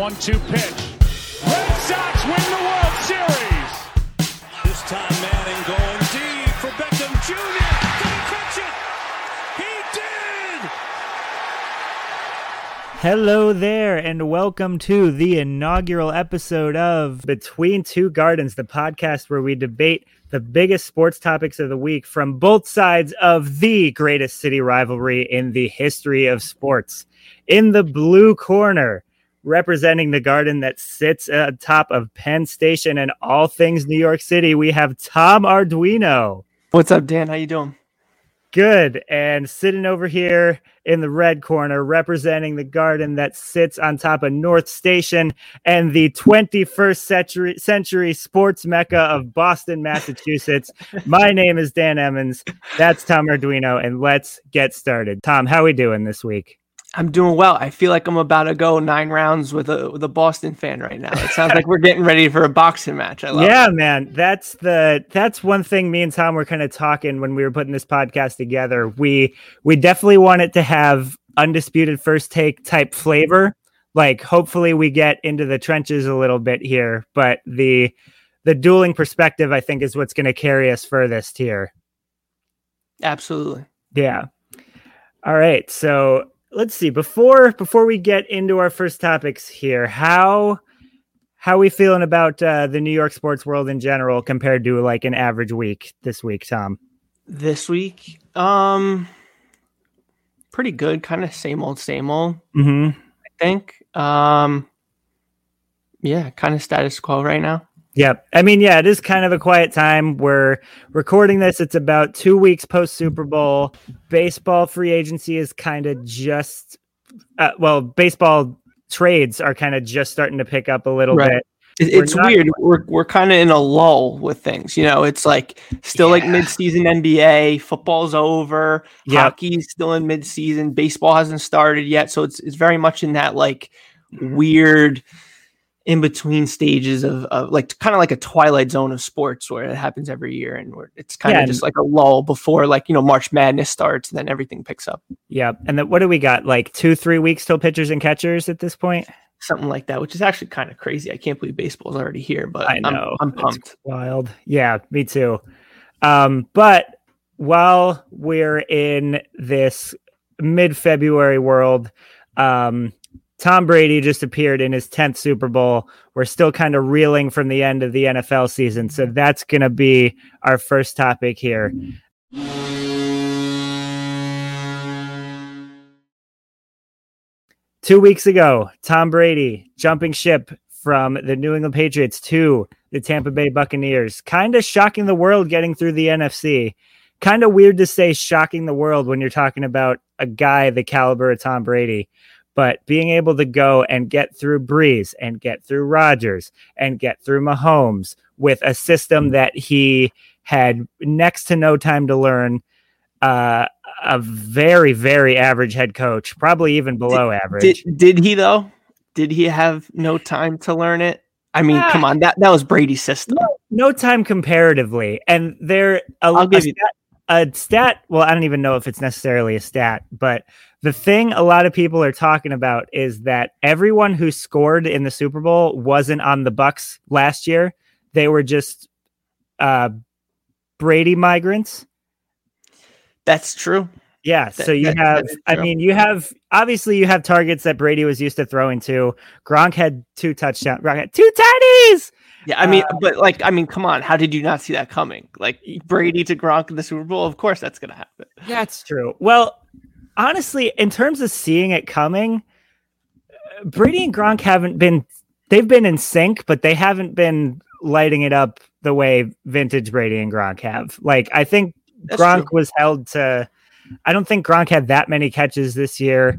1-2 pitch. Red Sox win the World Series. This time Manning going deep for Beckham Jr. Did he catch it? He did! Hello there, and welcome to the inaugural episode of Between Two Gardens, the podcast where we debate the biggest sports topics of the week from both sides of the greatest city rivalry in the history of sports. In the blue corner, representing the garden that sits atop of Penn Station and all things New York City, we have Tom Arduino. What's up, Dan? How you doing? Good. And sitting over here in the red corner, representing the garden that sits on top of North Station and the 21st century sports mecca of Boston, Massachusetts. My name is Dan Emmons. That's Tom Arduino. And let's get started. Tom, how are we doing this week? I'm doing well. I feel like I'm about to go 9 rounds with a Boston fan right now. It sounds like we're getting ready for a boxing match. I love it. Man. That's one thing me and Tom were kind of talking when we were putting this podcast together. We definitely want it to have undisputed first take type flavor. Like, hopefully we get into the trenches a little bit here, but the dueling perspective, I think, is what's going to carry us furthest here. Absolutely. Yeah. All right. So, let's see. Before we get into our first topics here, how we feeling about the New York sports world in general compared to like an average week this week, Tom? This week, pretty good. Kind of same old. Mm-hmm. I think, kind of status quo right now. Yep. I mean, it is kind of a quiet time. We're recording this. It's about 2 weeks post Super Bowl. Baseball free agency is kind of just, baseball trades are kind of just starting to pick up a little bit. It's weird. We're kind of in a lull with things. You know, it's like still like mid-season NBA, football's over, hockey's still in mid-season, baseball hasn't started yet. So it's very much in that like weird in between stages of like kind of like a twilight zone of sports where it happens every year and where it's kind of just like a lull before like, you know, March Madness starts and then everything picks up. Yeah. And then what do we got? Like 2-3 weeks till pitchers and catchers at this point? Something like that, which is actually kind of crazy. I can't believe baseball's already here, but I know. I'm pumped. It's wild. Yeah, me too. But while we're in this mid-February world, Tom Brady just appeared in his 10th Super Bowl. We're still kind of reeling from the end of the NFL season. So that's going to be our first topic here. Mm-hmm. 2 weeks ago, Tom Brady jumping ship from the New England Patriots to the Tampa Bay Buccaneers, kind of shocking the world getting through the NFC. Kind of weird to say shocking the world when you're talking about a guy the caliber of Tom Brady. But being able to go and get through Breeze and get through Rodgers and get through Mahomes with a system that he had next to no time to learn, a very, very average head coach, probably even below average. Did he, though? Did he have no time to learn it? I mean, come on, that was Brady's system. No time comparatively. And I'll give you that. A stat, well, I don't even know if it's necessarily a stat, but the thing a lot of people are talking about is that everyone who scored in the Super Bowl wasn't on the Bucs last year. They were just Brady migrants. That's true. Yeah. So you have obviously you have targets that Brady was used to throwing to. Gronk had 2 touchdowns. Gronk had 2 tutties. Yeah, I mean, come on. How did you not see that coming? Like Brady to Gronk in the Super Bowl? Of course that's going to happen. That's true. Well, honestly, in terms of seeing it coming, Brady and Gronk they've been in sync, but they haven't been lighting it up the way vintage Brady and Gronk have. Like, I think that's Gronk was held to, I don't think Gronk had that many catches this year.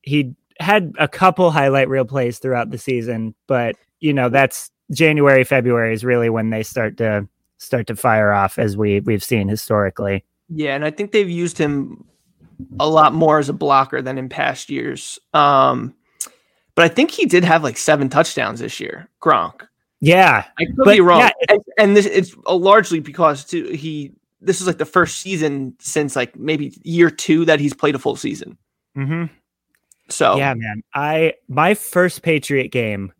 He had a couple highlight reel plays throughout the season, but you know, that's, January, February is really when they start to fire off, as we've seen historically. Yeah, and I think they've used him a lot more as a blocker than in past years. But I think he did have like 7 touchdowns this year, Gronk. Yeah, I could be wrong. Yeah, and this it's largely because too this is like the first season since like maybe year 2 that he's played a full season. Mm-hmm. So yeah, man, my first Patriot game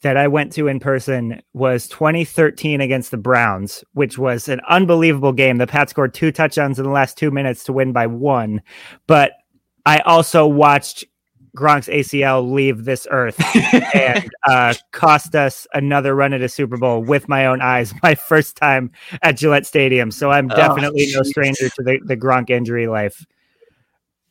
that I went to in person was 2013 against the Browns, which was an unbelievable game. The Pats scored 2 touchdowns in the last 2 minutes to win by 1. But I also watched Gronk's ACL leave this earth and cost us another run at a Super Bowl with my own eyes, my first time at Gillette Stadium. So I'm definitely no stranger to the Gronk injury life.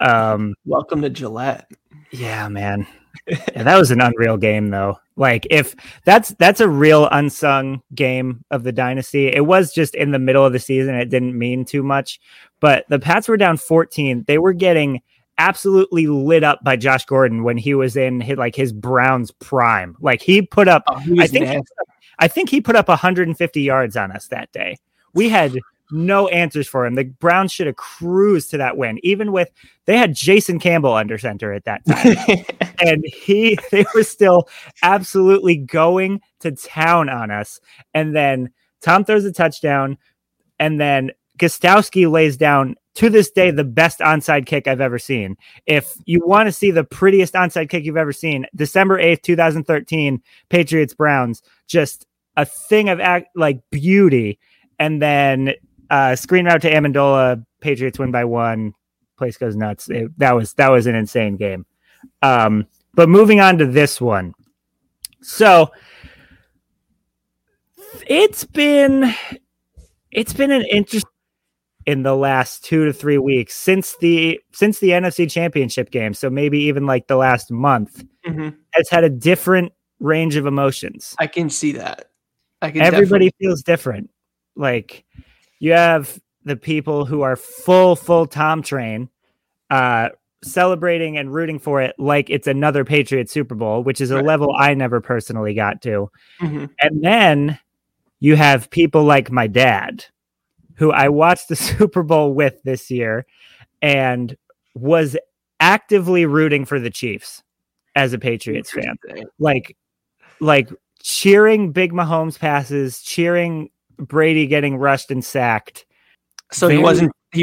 Welcome to Gillette. Yeah, man. Yeah, that was an unreal game, though. Like, if that's a real unsung game of the dynasty. It was just in the middle of the season. It didn't mean too much, but the Pats were down 14. They were getting absolutely lit up by Josh Gordon when he was in his Browns prime. Like, he put up, I think he put up 150 yards on us that day. We had no answers for him. The Browns should have cruised to that win, even with they had Jason Campbell under center at that time, and they were still absolutely going to town on us. And then Tom throws a touchdown, and then Gostowski lays down, to this day, the best onside kick I've ever seen. If you want to see the prettiest onside kick you've ever seen, December 8th, 2013, Patriots Browns, just a thing of beauty. And then screen route to Amendola, Patriots win by 1. Place goes nuts. That was an insane game. But moving on to this one. So it's been an interesting in the last 2 to 3 weeks since the NFC Championship game. So maybe even the last month, it's had a different range of emotions. I can see that. Everybody feels different. Like, you have the people who are full Tom train, celebrating and rooting for it like it's another Patriot Super Bowl, which is a level I never personally got to. Mm-hmm. And then you have people like my dad, who I watched the Super Bowl with this year and was actively rooting for the Chiefs as a Patriots fan. Like cheering big Mahomes passes, cheering Brady getting rushed and sacked. So he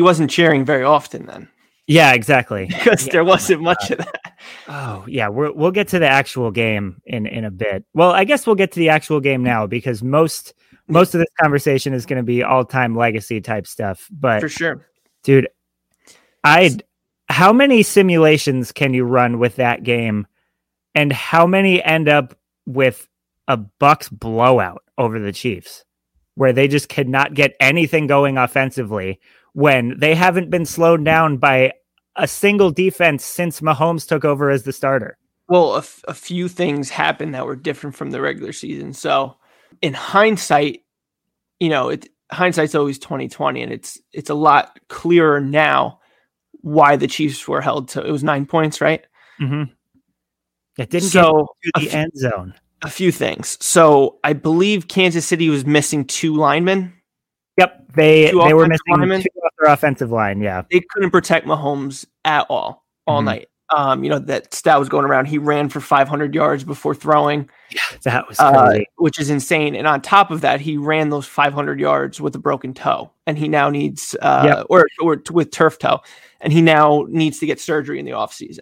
wasn't cheering very often then. Yeah, exactly. Because there wasn't much of that. Oh, yeah. We'll get to the actual game in a bit. Well, I guess we'll get to the actual game now, because most of this conversation is going to be all-time legacy type stuff. But for sure, dude, how many simulations can you run with that game, and how many end up with a Bucks blowout over the Chiefs, where they just could not get anything going offensively when they haven't been slowed down by a single defense since Mahomes took over as the starter? Well, a few things happened that were different from the regular season. So in hindsight, hindsight's always 20/20, and it's a lot clearer now why the Chiefs were held to, it was 9 points, right? Mm-hmm. It didn't go to the end zone. A few things. So I believe Kansas City was missing 2 linemen. Yep, they were missing linemen. 2 off their offensive line. Yeah, they couldn't protect Mahomes at all mm-hmm. night. That stat was going around. He ran for 500 yards before throwing. Yeah, that was crazy, which is insane. And on top of that, he ran those 500 yards with a broken toe, and he now needs or with turf toe, and he now needs to get surgery in the offseason.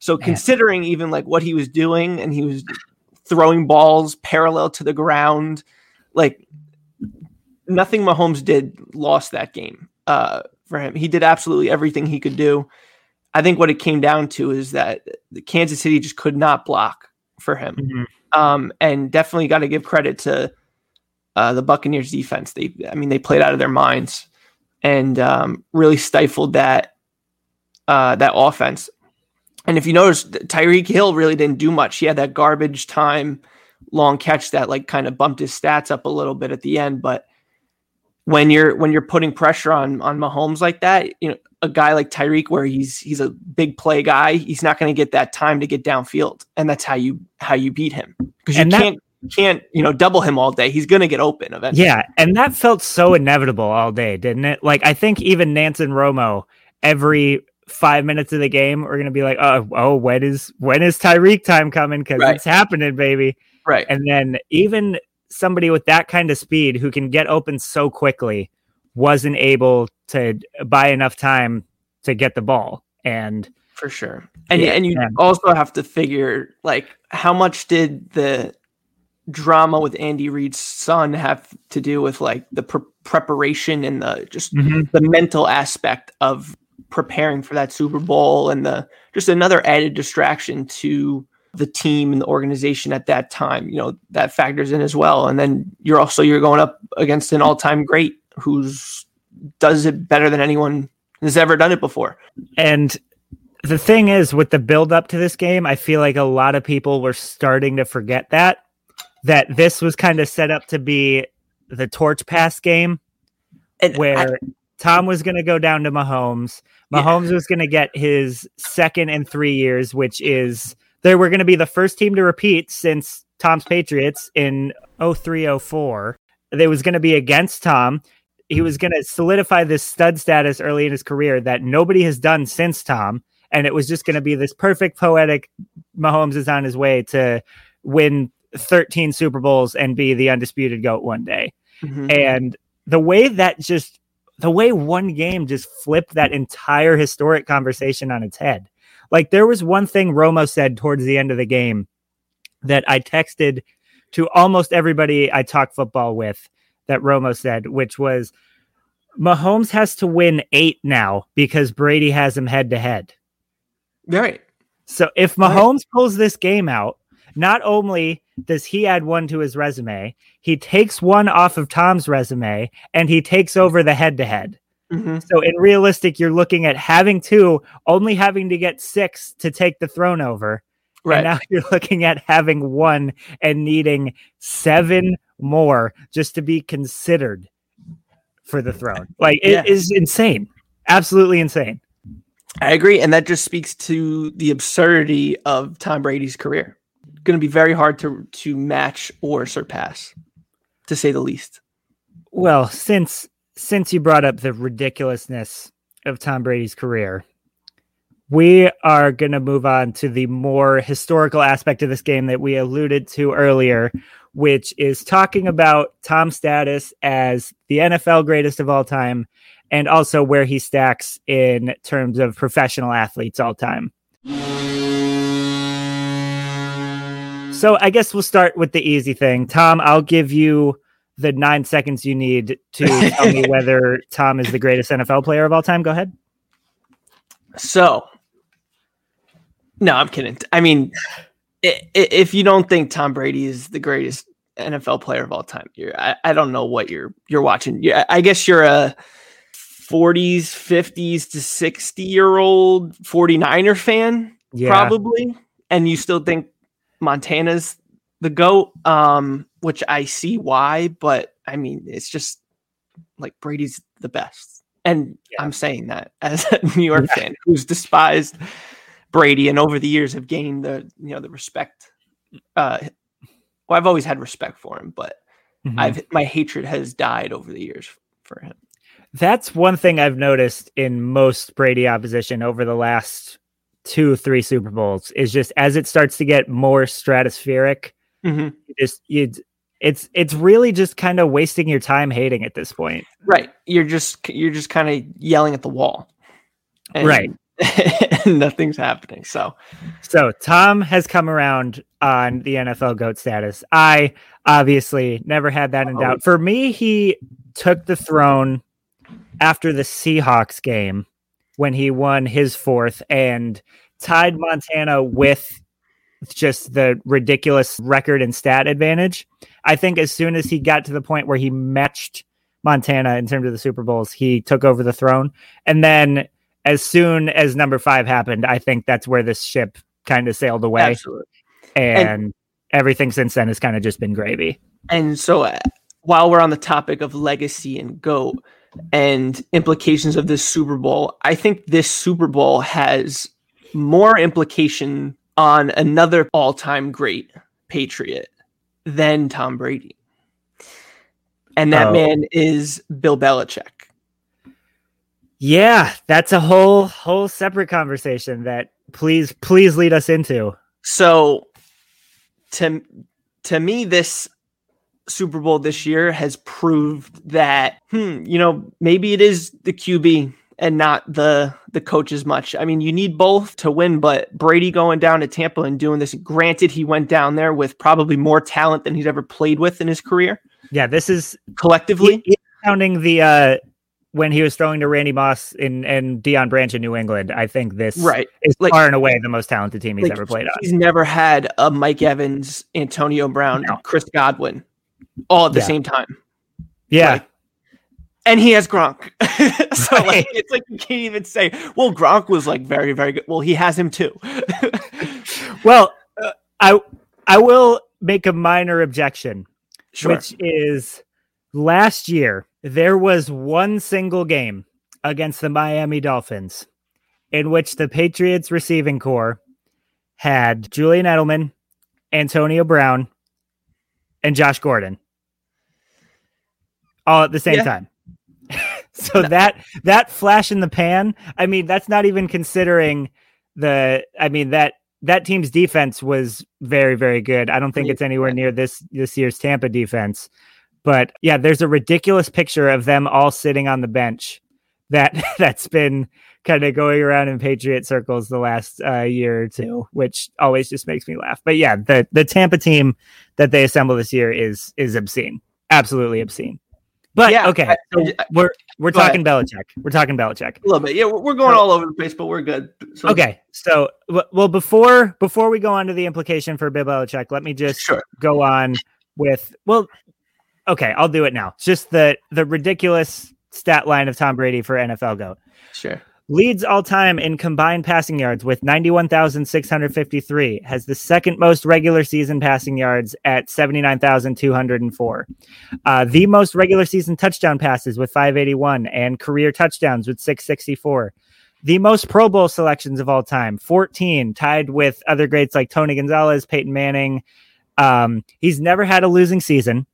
So considering even what he was doing, and he was throwing balls parallel to the ground, nothing Mahomes did lost that game for him. He did absolutely everything he could do. I think what it came down to is that Kansas City just could not block for him. Mm-hmm. And definitely got to give credit to the Buccaneers defense. They played out of their minds and really stifled that offense. And if you notice, Tyreek Hill really didn't do much. He had that garbage time long catch that kind of bumped his stats up a little bit at the end. But when you're putting pressure on Mahomes like that, a guy like Tyreek, where he's a big play guy, he's not going to get that time to get downfield, and that's how you beat him, because you can't double him all day. He's going to get open eventually. Yeah, and that felt so inevitable all day, didn't it? I think even Nance and Romo, every 5 minutes of the game, are going to be like, oh, when is Tyreek time coming? Because it's happening, baby. Right, and then even somebody with that kind of speed who can get open so quickly wasn't able to buy enough time to get the ball. And for sure. And yeah, and you also have to figure, like, how much did the drama with Andy Reid's son have to do with, like, the preparation and the just the mental aspect of preparing for that Super Bowl, and the just another added distraction to the team and the organization at that time, you know, that factors in as well. And then you're going up against an all-time great who's does it better than anyone has ever done it before. And the thing is, with the build up to this game, I feel like a lot of people were starting to forget that this was kind of set up to be the torch pass game, and where Tom was going to go down to Mahomes. Mahomes was going to get his second in 3 years, which is they were going to be the first team to repeat since Tom's Patriots in 03-04. They was going to be against Tom. He was going to solidify this stud status early in his career that nobody has done since Tom. And it was just going to be this perfect poetic Mahomes is on his way to win 13 Super Bowls and be the undisputed GOAT one day. Mm-hmm. And the way one game just flipped that entire historic conversation on its head. Like, there was one thing Romo said towards the end of the game that I texted to almost everybody I talk football with that Romo said, which was Mahomes has to win 8 now because Brady has him head to head. Right. So if Mahomes pulls this game out, not only does he add one to his resume, he takes one off of Tom's resume and he takes over the head to head. So in realistic, you're looking at having two, only having to get 6 to take the throne over. Right. And now you're looking at having 1 and needing 7 more just to be considered for the throne. Like, it is insane. Absolutely insane. I agree. And that just speaks to the absurdity of Tom Brady's career. Going to be very hard to match or surpass, to say the least. Well, since you brought up the ridiculousness of Tom Brady's career, we are going to move on to the more historical aspect of this game that we alluded to earlier, which is talking about Tom's status as the NFL greatest of all time, and also where he stacks in terms of professional athletes all time. So I guess we'll start with the easy thing. Tom, I'll give you the 9 seconds you need to tell me whether Tom is the greatest NFL player of all time. Go ahead. So, no, I'm kidding. I mean, if you don't think Tom Brady is the greatest NFL player of all time, I don't know what you're watching. I guess you're a 40s, 50s to 60-year-old 49er fan, probably, and you still think Montana's the GOAT, which I see why, but I mean, it's just like Brady's the best. And I'm saying that as a New York fan who's despised Brady and over the years have gained the respect. Well, I've always had respect for him, but my hatred has died over the years for him. That's one thing I've noticed in most Brady opposition over the last 2-3 Super Bowls is just as it starts to get more stratospheric, it's really just kind of wasting your time hating at this point. Right. You're just kind of yelling at the wall. And, and nothing's happening. So Tom has come around on the NFL GOAT status. I obviously never had that in doubt. For me, he took the throne after the Seahawks game when he won his 4th and tied Montana with just the ridiculous record and stat advantage. I think as soon as he got to the point where he matched Montana in terms of the Super Bowls, he took over the throne. And then as soon as number 5 happened, I think that's where this ship kind of sailed away. Absolutely. And everything since then has kind of just been gravy. And so while we're on the topic of legacy and GOAT and implications of this Super Bowl, I think this Super Bowl has more implication on another all-time great Patriot than Tom Brady. And that man is Bill Belichick. Yeah, that's a whole separate conversation that please lead us into. So to me, this Super Bowl this year has proved that, maybe it is the QB and not the coach as much. I mean, you need both to win, but Brady going down to Tampa and doing this, granted he went down there with probably more talent than he's ever played with in his career. Yeah, this is collectively sounding the when he was throwing to Randy Moss and Deion Branch in New England. I think this is far and away the most talented team he's ever played on. He's never had a Mike Evans, Antonio Brown, Chris Godwin all at the same time. Yeah. And he has Gronk. So it's like you can't even say, well, Gronk was like very, very good. Well, he has him too. Well, I will make a minor objection, which is last year there was one single game against the Miami Dolphins in which the Patriots receiving corps had Julian Edelman, Antonio Brown, and Josh Gordon all at the same time. So that flash in the pan, I mean, that's not even considering that team's defense was very, very good. I don't think it's anywhere near this year's Tampa defense. But yeah, there's a ridiculous picture of them all sitting on the bench that's been kind of going around in Patriot circles the last year or two, which always just makes me laugh. But yeah, the Tampa team that they assemble this year is obscene. Absolutely obscene. But okay, so we're talking Belichick. We're talking Belichick a little bit. Yeah, we're going all over the place, but we're good. So. Okay, so well, before we go on to the implication for Bill Belichick, let me just go on with okay, I'll do it now. It's just the ridiculous stat line of Tom Brady for NFL GOAT. Sure. Leads all time in combined passing yards with 91,653, has the second most regular season passing yards at 79,204. The most regular season touchdown passes with 581 and career touchdowns with 664. The most Pro Bowl selections of all time, 14, tied with other greats like Tony Gonzalez, Peyton Manning. He's never had a losing season.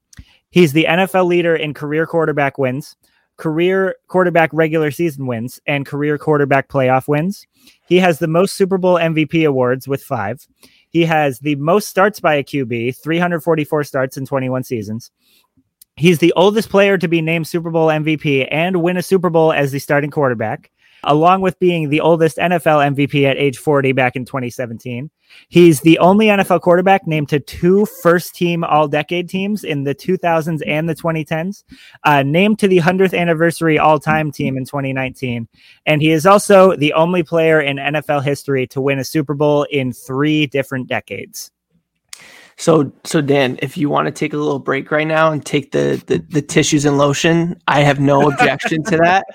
He's the NFL leader in career quarterback wins, career quarterback regular season wins, and career quarterback playoff wins. He has the most Super Bowl MVP awards with 5. He has the most starts by a QB, 344 starts in 21 seasons. He's the oldest player to be named Super Bowl MVP and win a Super Bowl as the starting quarterback, along with being the oldest NFL MVP at age 40 back in 2017. He's the only NFL quarterback named to 2 first-team all-decade teams in the 2000s and the 2010s, named to the 100th anniversary all-time team in 2019. And he is also the only player in NFL history to win a Super Bowl in 3 different decades. So Dan, if you want to take a little break right now and take the tissues and lotion, I have no objection to that.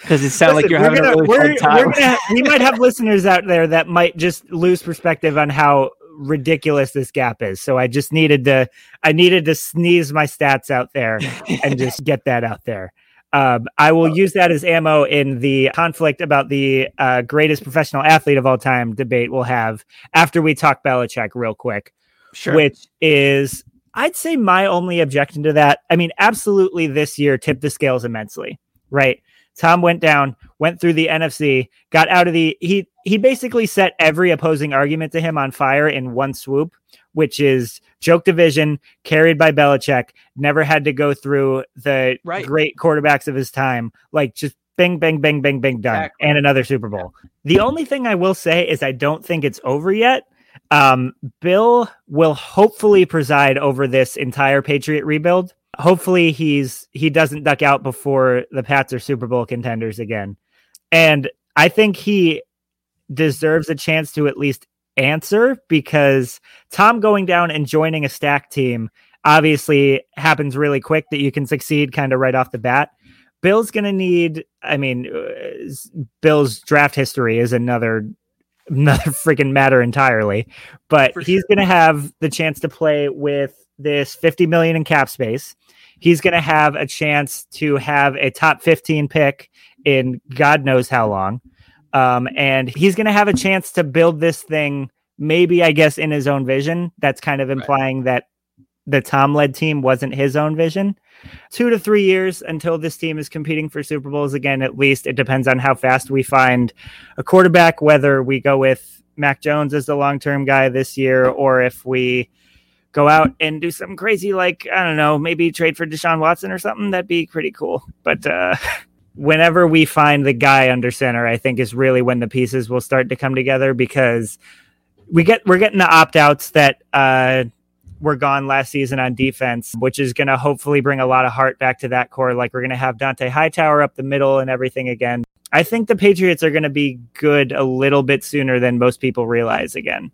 Because it sounds like you're having a really hard time. We might have listeners out there that might just lose perspective on how ridiculous this gap is. So I just needed to sneeze my stats out there and just get that out there. I will use that as ammo in the conflict about the greatest professional athlete of all time debate we'll have after we talk Belichick real quick, which is, I'd say, my only objection to that. I mean, absolutely, this year tipped the scales immensely, right? Tom went down, went through the NFC, got out of the... He basically set every opposing argument to him on fire in one swoop, which is joke division, carried by Belichick, never had to go through the great quarterbacks of his time. Like, just bing, bang, bang, bang, bang, done. Exactly. And another Super Bowl. The only thing I will say is I don't think it's over yet. Bill will hopefully preside over this entire Patriot rebuild. Hopefully he doesn't duck out before the Pats are Super Bowl contenders again. And I think he deserves a chance to at least answer, because Tom going down and joining a stack team obviously happens really quick, that you can succeed kind of right off the bat. Bill's going to need, I mean, Bill's draft history is another freaking matter entirely, but he's going to have the chance to play with this $50 million in cap space. He's going to have a chance to have a top 15 pick in God knows how long. And he's going to have a chance to build this thing, maybe, I guess, in his own vision. That's kind of implying that the Tom led team wasn't his own vision. 2 to 3 years until this team is competing for Super Bowls again, at least. It depends on how fast we find a quarterback, whether we go with Mac Jones as the long-term guy this year, or if we go out and do something crazy, like, I don't know, maybe trade for Deshaun Watson or something. That'd be pretty cool. But whenever we find the guy under center, I think is really when the pieces will start to come together, because we're getting the opt-outs that were gone last season on defense, which is going to hopefully bring a lot of heart back to that core. Like, we're going to have Dante Hightower up the middle and everything again. I think the Patriots are going to be good a little bit sooner than most people realize again.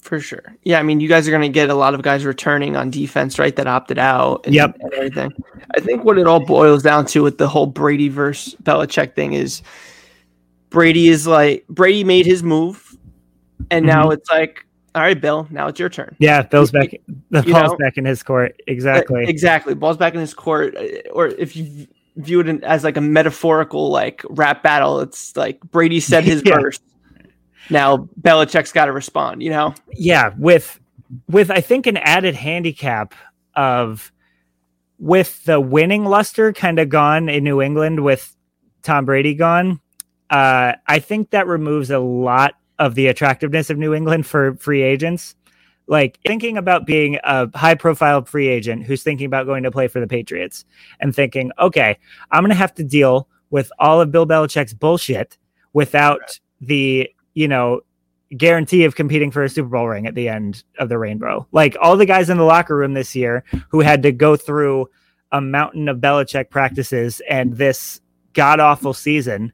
For sure. Yeah, I mean, you guys are going to get a lot of guys returning on defense, right, that opted out and, yep, and everything. I think what it all boils down to with the whole Brady versus Belichick thing is Brady made his move, and now it's like, all right, Bill, now it's your turn. Yeah, ball's back in his court. Exactly. Exactly. Ball's back in his court. Or if you view it as like a metaphorical like rap battle, it's like Brady said his verse. Now Belichick's got to respond, you know? Yeah, with I think an added handicap of, with the winning luster kind of gone in New England with Tom Brady gone, I think that removes a lot of the attractiveness of New England for free agents. Like, thinking about being a high profile free agent who's thinking about going to play for the Patriots and thinking, okay, I'm going to have to deal with all of Bill Belichick's bullshit without the, you know, guarantee of competing for a Super Bowl ring at the end of the rainbow. Like, all the guys in the locker room this year who had to go through a mountain of Belichick practices and this god awful season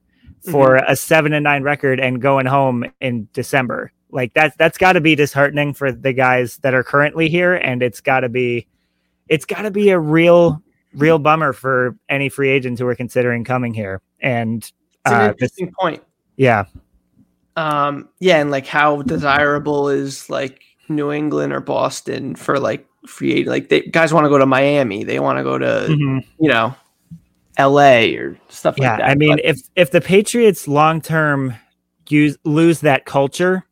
for a 7-9 record and going home in December. Like, that's got to be disheartening for the guys that are currently here. And it's gotta be a real bummer for any free agents who are considering coming here. And it's an interesting point. Yeah. And like, how desirable is like New England or Boston for like free agent? Like, they guys want to go to Miami. They want to go to, you know, LA or stuff like that. Yeah, I mean, if the Patriots long term lose that culture,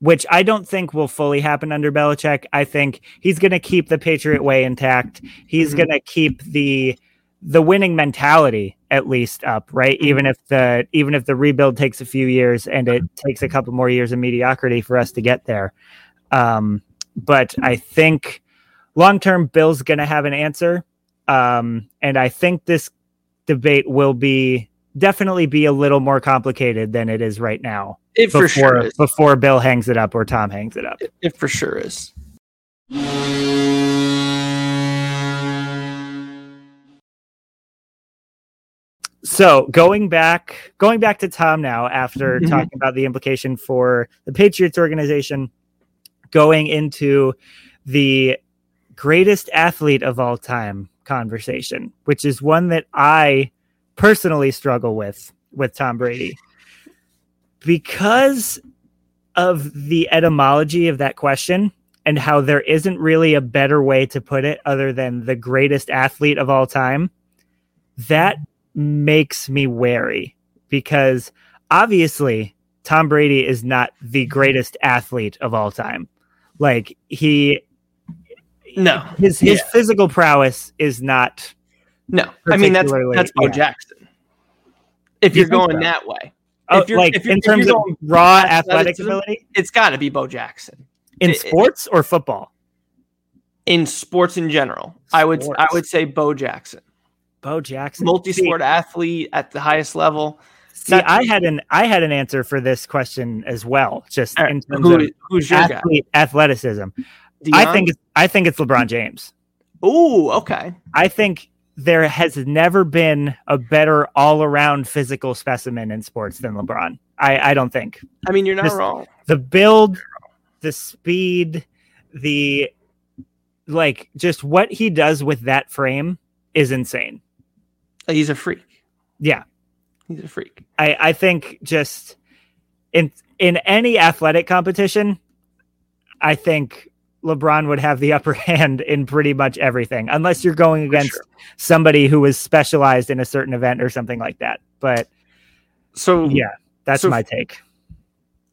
which I don't think will fully happen under Belichick, I think he's going to keep the Patriot way intact. He's going to keep the winning mentality at least up, right? Even if the rebuild takes a few years, and it takes a couple more years of mediocrity for us to get there. But I think long term, Bill's going to have an answer, and I think this debate will definitely be a little more complicated than it is right now. It for sure is. Before Bill hangs it up or Tom hangs it up. It for sure is. So going back to Tom now, after talking about the implication for the Patriots organization, going into the greatest athlete of all time conversation, which is one that I personally struggle with Tom Brady, because of the etymology of that question and how there isn't really a better way to put it other than the greatest athlete of all time. That makes me wary, because obviously Tom Brady is not the greatest athlete of all time. Like, his physical prowess is not. No, I mean, that's Bo Jackson. If you're going that way, in terms of raw athletic ability, it's got to be Bo Jackson. In sports or football? In sports in general, I would say Bo Jackson. Bo Jackson, multi-sport athlete at the highest level. See, I had an answer for this question as well. Just in terms of athleticism, I think it's LeBron James. Ooh, okay. I think there has never been a better all-around physical specimen in sports than LeBron. I don't think. I mean, you're not wrong. The build, the speed, the like, just what he does with that frame is insane. He's a freak. Yeah, he's a freak. I think just in any athletic competition, I think LeBron would have the upper hand in pretty much everything, unless you're going against somebody who is specialized in a certain event or something like that. But that's my take.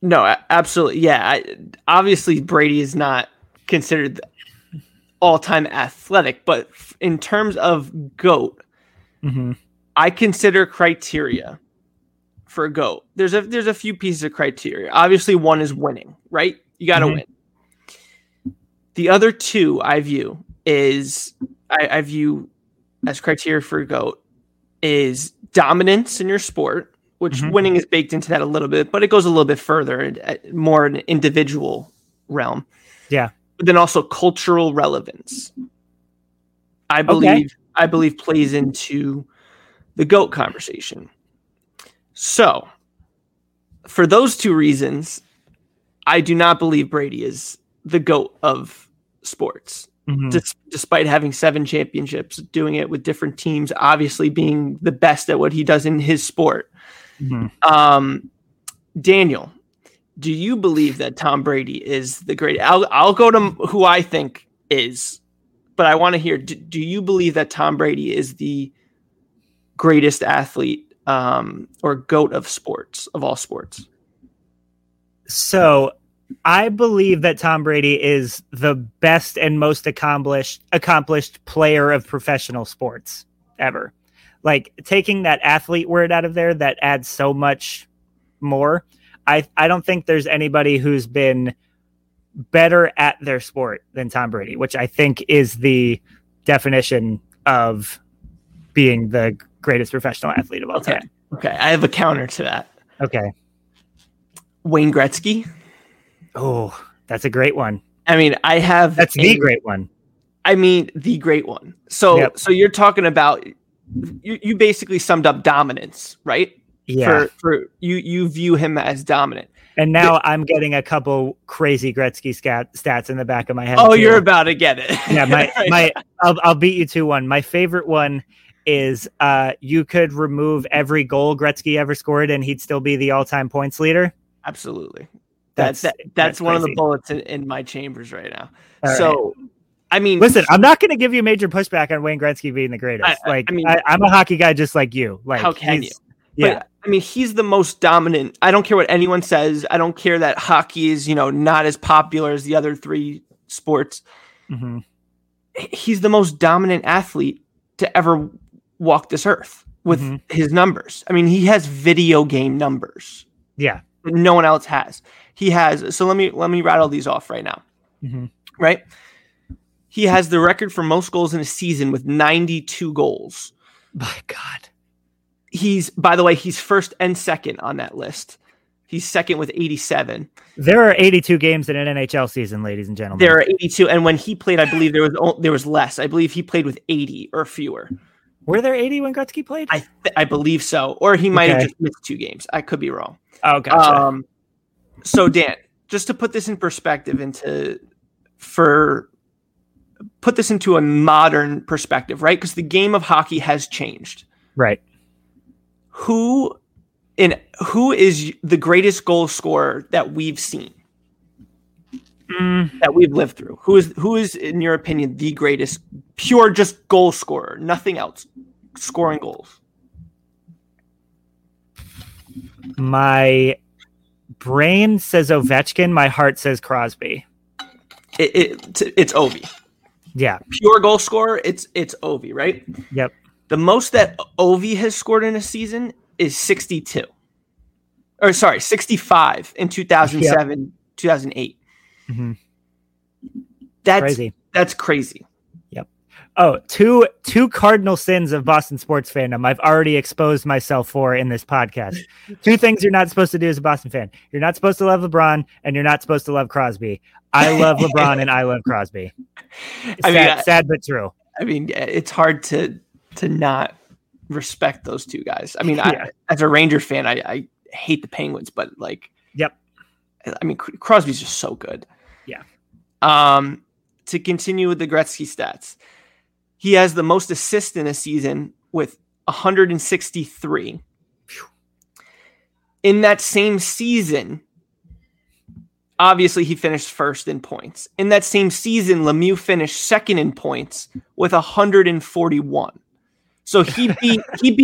No, absolutely. Yeah. Obviously Brady is not considered all-time athletic, but in terms of GOAT, I consider criteria for a GOAT. There's a few pieces of criteria. Obviously one is winning, right? You got to win. The other two I view as criteria for GOAT is dominance in your sport, which winning is baked into that a little bit, but it goes a little bit further, more in an individual realm. Yeah. But then also cultural relevance, I believe plays into the GOAT conversation. So for those two reasons, I do not believe Brady is the GOAT of sports, despite having 7 championships, doing it with different teams, obviously being the best at what he does in his sport. Daniel, do you believe that Tom Brady is the great? I'll go to who I think is, but I want to hear, do you believe that Tom Brady is the greatest athlete or GOAT of sports, of all sports? So I believe that Tom Brady is the best and most accomplished player of professional sports ever. Like, taking that athlete word out of there, that adds so much more. I don't think there's anybody who's been better at their sport than Tom Brady, which I think is the definition of being the greatest professional athlete of all time. Okay, I have a counter to that. Okay. Wayne Gretzky. Oh, that's a great one. I mean, I have... That's the great one. I mean, the great one. So so you're talking about... You basically summed up dominance, right? Yeah. You view him as dominant. And now I'm getting a couple crazy Gretzky stats in the back of my head. Oh, too. You're about to get it. Yeah, I'll beat you 2-1. My favorite one is you could remove every goal Gretzky ever scored and he'd still be the all-time points leader. Absolutely. That's one crazy. Of the bullets in my chambers right now. All so, right. I mean, listen, I'm not going to give you major pushback on Wayne Gretzky being the greatest. I'm a hockey guy just like you. Like, how can you? Yeah. But, I mean, he's the most dominant. I don't care what anyone says. I don't care that hockey is, not as popular as the other 3 sports. Mm-hmm. He's the most dominant athlete to ever walk this earth with his numbers. I mean, he has video game numbers. Yeah. That no one else has. He has. So let me rattle these off right now. Mm-hmm. Right. He has the record for most goals in a season with 92 goals. My God. He's first and second on that list. He's second with 87. There are 82 games in an NHL season, ladies and gentlemen. There are 82. And when he played, I believe there was less. I believe he played with 80 or fewer. Were there 80 when Gretzky played? I believe so. Or he might have just missed 2 games. I could be wrong. Oh, gotcha. So Dan, just to put this in perspective put this into a modern perspective, right? Because the game of hockey has changed. Right. Who is the greatest goal scorer that we've seen? That we've lived through? Who is, in your opinion, the greatest pure just goal scorer, nothing else, scoring goals? My brain says Ovechkin. My heart says Crosby. It's Ovi. Yeah. Pure goal scorer, it's Ovi, right? Yep. The most that Ovi has scored in a season is 65 in 2007, 2008. Mm-hmm. That's crazy. Yep. Oh, two cardinal sins of Boston sports fandom I've already exposed myself for in this podcast. 2 things you're not supposed to do as a Boston fan. You're not supposed to love LeBron and you're not supposed to love Crosby. I love LeBron and I love Crosby. Sad but true. I mean, it's hard to not respect those 2 guys. I mean, as a Ranger fan, I hate the Penguins, but like, yep. I mean, Crosby's just so good. Yeah. To continue with the Gretzky stats, he has the most assists in a season with 163. In that same season, obviously he finished first in points. In that same season, Lemieux finished second in points with 141. So he beat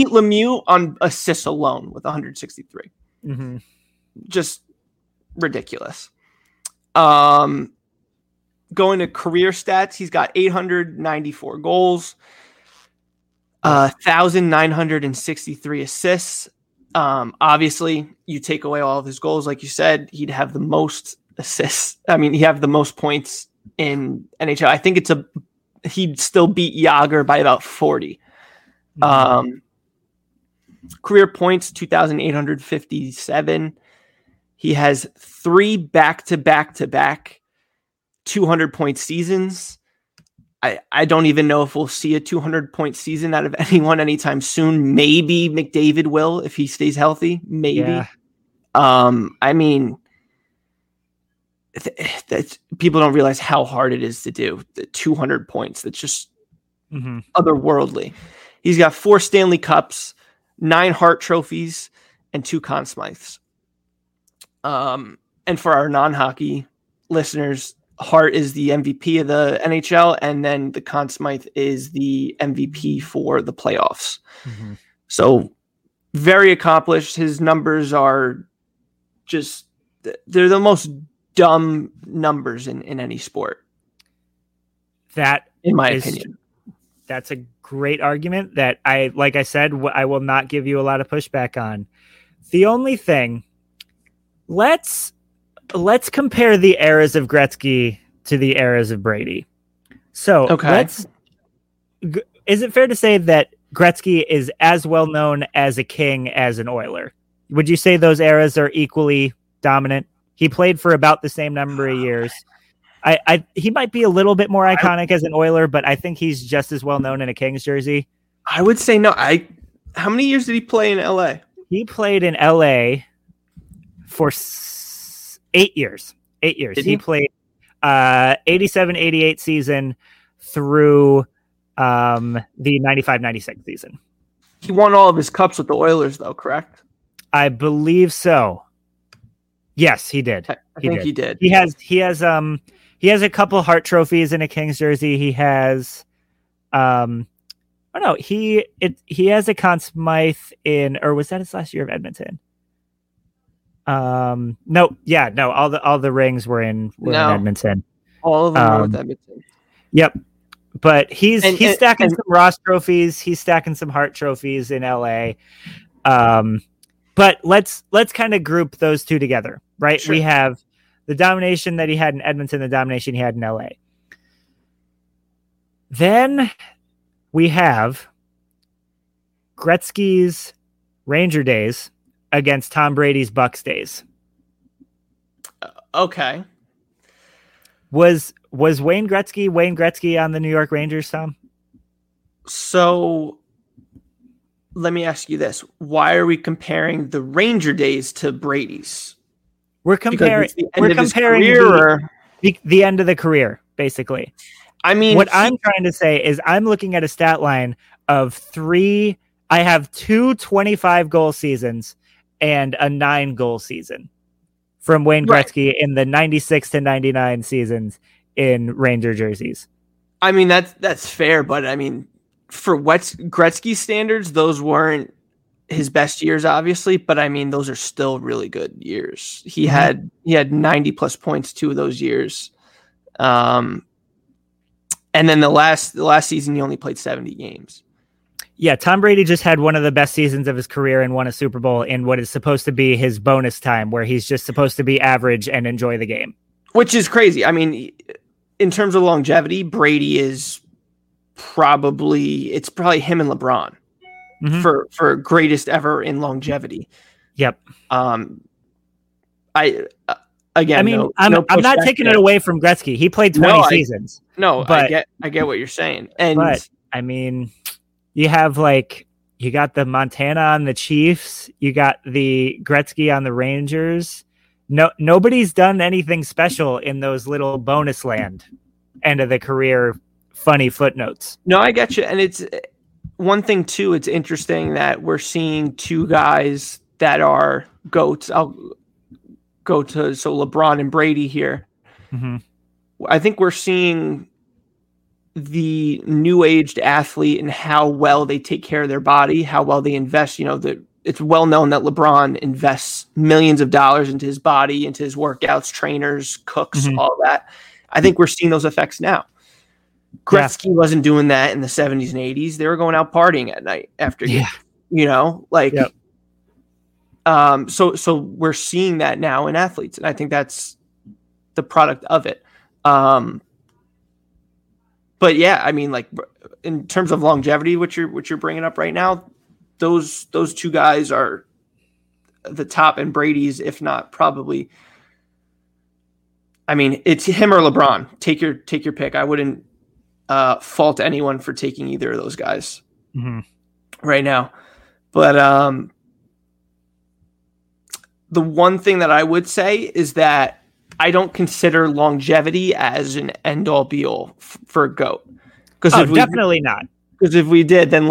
Lemieux on assists alone with 163. Mm-hmm. Just ridiculous. Going to career stats, he's got 894 goals, 1,963 assists. Obviously, you take away all of his goals, like you said, he'd have the most assists. I mean, he'd have the most points in NHL. I think he'd still beat Yager by about 40. Career points, 2,857. He has three back-to-back-to-back 200-point seasons. I don't even know if we'll see a 200-point season out of anyone anytime soon. Maybe McDavid will if he stays healthy. Maybe. Yeah. I mean, people don't realize how hard it is to do. The 200 points, that's just otherworldly. He's got 4 Stanley Cups, 9 Hart Trophies, and 2 Conn Smythes. And for our non-hockey listeners, Hart is the MVP of the NHL, and then the Conn Smythe is the MVP for the playoffs. Mm-hmm. So very accomplished. His numbers are just, they're the most dumb numbers in any sport. That, in my opinion. That's a great argument that I, like I said, I will not give you a lot of pushback on. The only thing, let's compare the eras of Gretzky to the eras of Brady. So is it fair to say that Gretzky is as well known as a king as an Oiler? Would you say those eras are equally dominant? He played for about the same number of years. He might be a little bit more iconic as an Oiler, but I think he's just as well known in a Kings jersey. I would say no. How many years did he play in LA? He played in LA for 8 years. 8 years. He played 87-88 season through the 95-96 season. He won all of his cups with the Oilers, though, correct? I believe so. Yes, he did. I think he did. He has a couple Hart trophies in a Kings jersey. He has he has a Conn Smythe or was that his last year of Edmonton? All the rings were in Edmonton. All of them were with Edmonton. Yep. But he's stacking some Ross trophies, he's stacking some Hart trophies in LA. But let's kind of group those two together, right? Sure. We have the domination that he had in Edmonton, the domination he had in LA. Then we have Gretzky's Ranger days against Tom Brady's Bucks days. Okay. Was Wayne Gretzky on the New York Rangers, Tom? So let me ask you this. Why are we comparing the Ranger days to Brady's? We're comparing the end of the career, basically. I mean, what I'm trying to say is I'm looking at a stat line of 3. I have 2 25-goal seasons and a 9-goal season from Wayne Gretzky in the 96 to 99 seasons in Ranger jerseys. I mean, that's fair, but I mean, for Gretzky's standards, those weren't his best years, obviously, but I mean, those are still really good years. He had 90 plus points 2 of those years. And then the last season, he only played 70 games. Yeah, Tom Brady just had one of the best seasons of his career and won a Super Bowl in what is supposed to be his bonus time, where he's just supposed to be average and enjoy the game. Which is crazy. I mean, in terms of longevity, Brady is probably him and LeBron for greatest ever in longevity. Yep. I'm not taking it away from Gretzky. He played 20 seasons. I get what you're saying. But I mean, you have you got the Montana on the Chiefs. You got the Gretzky on the Rangers. No, nobody's done anything special in those little bonus land end of the career funny footnotes. No, I get you. And it's one thing too. It's interesting that we're seeing 2 guys that are goats. I'll go to LeBron and Brady here. Mm-hmm. I think we're seeing the new aged athlete and how well they take care of their body, how well they invest. It's well known that LeBron invests millions of dollars into his body, into his workouts, trainers, cooks, all that. I think we're seeing those effects now. Gretzky wasn't doing that in the 70s and 80s. They were going out partying at night after games, Yep. So we're seeing that now in athletes, and I think that's the product of it. But yeah, I mean, in terms of longevity, which you're bringing up right now, those two guys are the top, and Brady's, if not probably. I mean, it's him or LeBron. Take your pick. I wouldn't fault anyone for taking either of those guys right now. But the one thing that I would say is that I don't consider longevity as an end-all be-all for a GOAT. Definitely not. Because if we did, then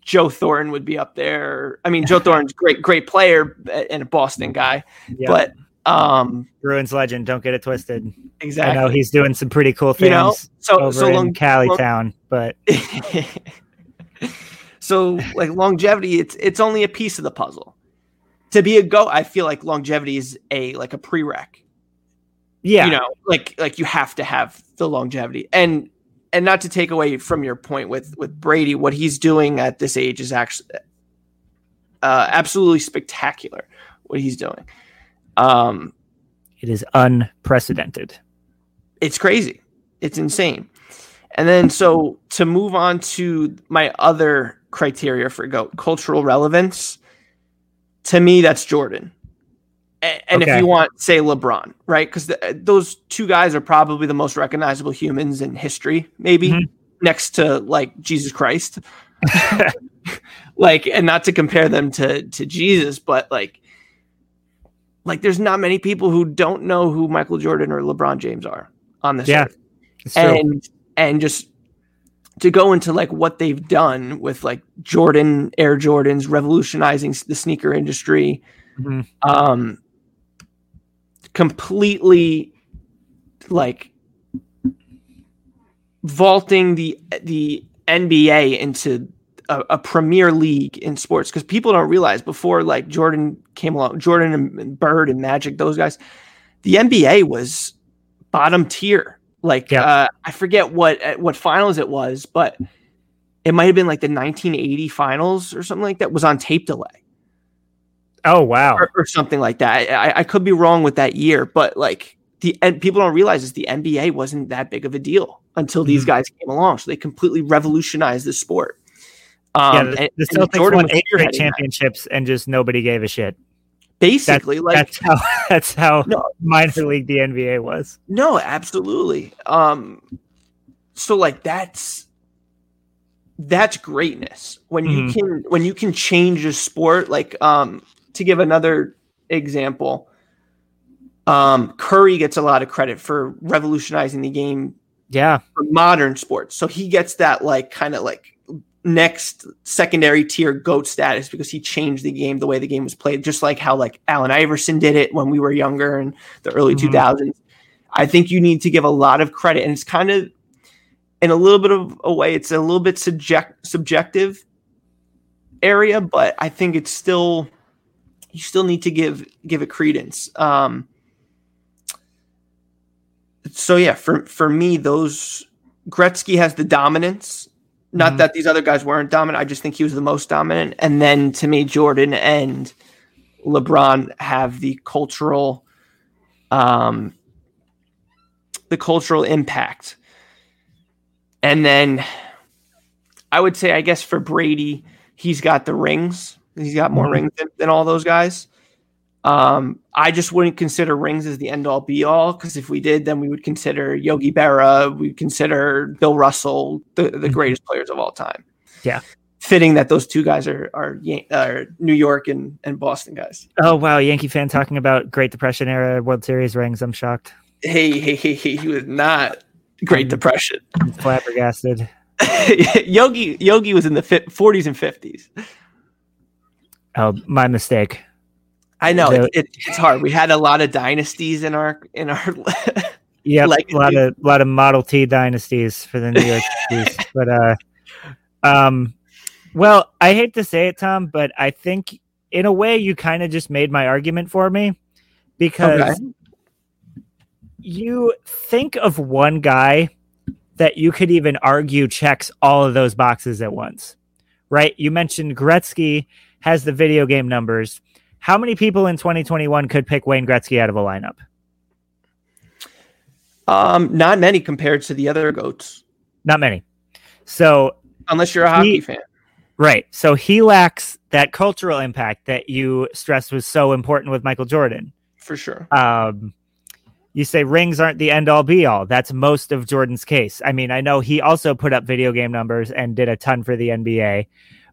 Joe Thornton would be up there. I mean, Joe Thornton's great player and a Boston guy, but Bruins legend. Don't get it twisted. Exactly. I know he's doing some pretty cool things in Cali town, but so longevity, it's only a piece of the puzzle. To be a GOAT, I feel like longevity is a prereq. Yeah. You have to have the longevity, and not to take away from your point with Brady, what he's doing at this age is actually absolutely spectacular. What he's doing. It is unprecedented. It's crazy. It's insane. And then, so to move on to my other criteria for GOAT, cultural relevance, to me, that's Jordan. And if you want, say LeBron, right? Because those two guys are probably the most recognizable humans in history, maybe next to Jesus Christ, and not to compare them to Jesus, but there's not many people who don't know who Michael Jordan or LeBron James are on this earth. And just to go into what they've done with Jordan, Air Jordans, revolutionizing the sneaker industry, completely vaulting the NBA into a premier league in sports, because people don't realize before Jordan came along, Jordan and Bird and Magic, those guys, the NBA was bottom tier. I forget what finals it was, but it might've been the 1980 finals or something like that was on tape delay. Oh, wow. Or something like that. I could be wrong with that year, but people don't realize is the NBA wasn't that big of a deal until these guys came along. So they completely revolutionized the sport. The Celtics won 8 championships and just nobody gave a shit. Basically, that's how minor league the NBA was. No, absolutely. So that's greatness when you can change a sport. To give another example, Curry gets a lot of credit for revolutionizing the game. Yeah, for modern sports. So he gets that next secondary tier GOAT status because he changed the game, the way the game was played, just like how Allen Iverson did it when we were younger in the early 2000s. I think you need to give a lot of credit, and it's kind of in a little bit of a way, it's a little bit subjective area, but I think it's still, you still need to give it credence. So yeah, for me, those, Gretzky has the dominance. Not that these other guys weren't dominant. I just think he was the most dominant. And then to me, Jordan and LeBron have the cultural impact. And then I would say, I guess for Brady, he's got the rings. He's got more rings than all those guys. I just wouldn't consider rings as the end-all be-all, because if we did, then we would consider Yogi Berra, we'd consider Bill Russell the greatest players of all time. Yeah. Fitting that those two guys are New York and Boston guys. Oh, wow. Yankee fan talking about Great Depression era World Series rings. I'm shocked. Hey, he was not Great Depression. I'm flabbergasted. Yogi was in the 40s and 50s. Oh, my mistake. I know it's hard. We had a lot of dynasties in our a lot of Model T dynasties for the New York Yankees. But well, I hate to say it, Tom, but I think in a way you kind of just made my argument for me, because you think of one guy that you could even argue checks all of those boxes at once, right? You mentioned Gretzky has the video game numbers. How many people in 2021 could pick Wayne Gretzky out of a lineup? Not many compared to the other GOATs. Not many. So unless you're a hockey fan. Right. So he lacks that cultural impact that you stressed was so important with Michael Jordan. For sure. You say rings aren't the end all be all. That's most of Jordan's case. I mean, I know he also put up video game numbers and did a ton for the NBA.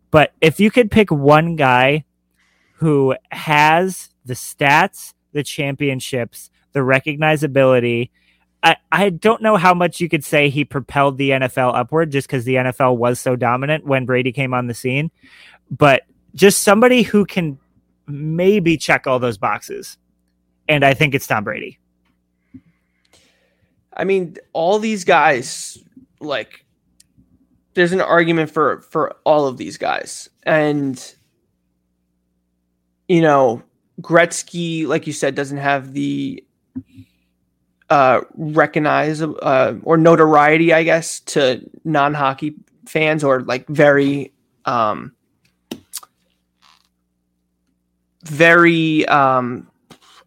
But if you could pick one guy who has the stats, the championships, the recognizability, I don't know how much you could say he propelled the NFL upward just because the NFL was so dominant when Brady came on the scene, but just somebody who can maybe check all those boxes. And I think it's Tom Brady. I mean, all these guys, like, there's an argument for all of these guys. And, you know, Gretzky, like you said, doesn't have the recognizable or notoriety, I guess, to non-hockey fans or like very, I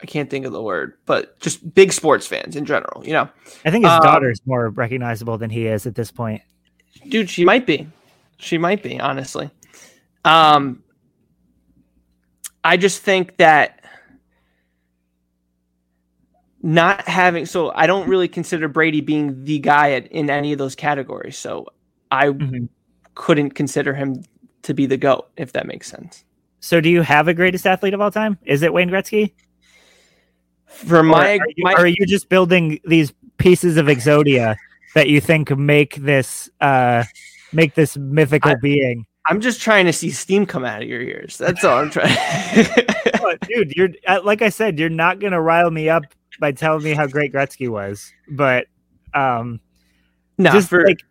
can't think of the word, but just big sports fans in general, you know. I think his daughter's more recognizable than he is at this point. Dude, she might be. She might be, honestly. I just think that not having, so I don't really consider Brady being the guy in any of those categories. So I couldn't consider him to be the GOAT, if that makes sense. So do you have a greatest athlete of all time? Is it Wayne Gretzky? Or are you just building these pieces of Exodia that you think make this mythical being? I'm just trying to see steam come out of your ears. That's all I'm trying. Dude, you're like I said, you're not gonna rile me up by telling me how great Gretzky was, but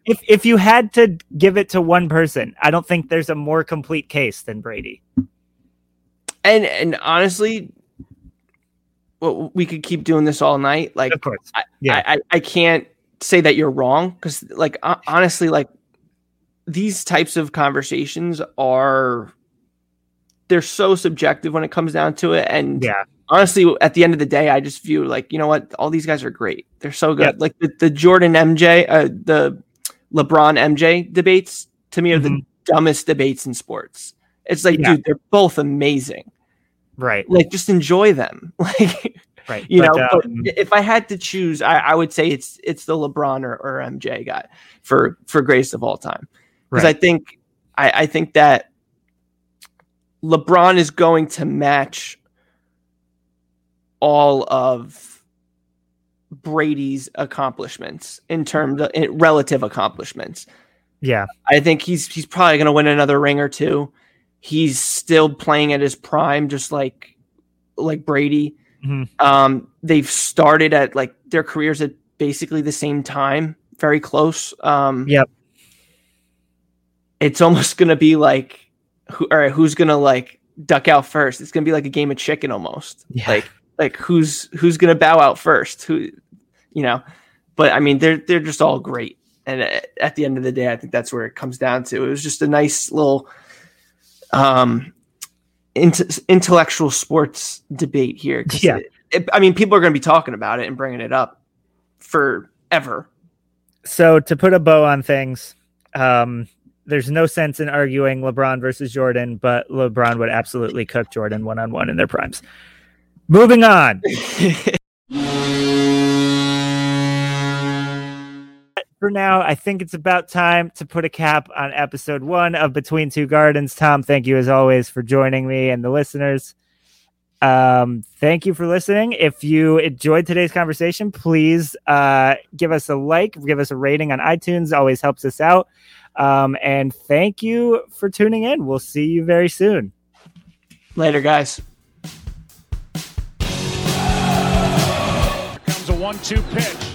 if you had to give it to one person, I don't think there's a more complete case than Brady. And honestly, well, we could keep doing this all night. Like, of course. Yeah. I can't say that you're wrong because, like, honestly, like these types of conversations they're so subjective when it comes down to it. And yeah, honestly, at the end of the day, I just view like, you know what, all these guys are great. They're so good. Yeah. Like the Jordan MJ, the LeBron MJ debates to me are the dumbest debates in sports. It's like, dude, they're both amazing. Right. Like, just enjoy them. Like, right. But if I had to choose, I would say it's the LeBron or MJ guy for greatest of all time. Because right. I think that LeBron is going to match all of Brady's accomplishments in terms of relative accomplishments. Yeah. I think he's probably going to win another ring or two. He's still playing at his prime, just like Brady. Mm-hmm. They've started at like their careers at basically the same time, very close. Yep. It's almost gonna be like, who's gonna like duck out first? It's gonna be like a game of chicken almost. Yeah. Like who's gonna bow out first? Who, you know? But I mean, they're just all great. And at the end of the day, I think that's where it comes down to. It was just a nice little intellectual sports debate here. Yeah. I mean, people are going to be talking about it and bringing it up forever. So to put a bow on things, there's no sense in arguing LeBron versus Jordan, but LeBron would absolutely cook Jordan one-on-one in their primes. Moving on. For now, I think it's about time to put a cap on episode 1 of Between Two Gardens. Tom, thank you as always for joining me and the listeners. Thank you for listening. If you enjoyed today's conversation, please give us a like, give us a rating on iTunes. Always helps us out. And thank you for tuning in. We'll see you very soon. Later, guys. Here comes a 1-2 pitch.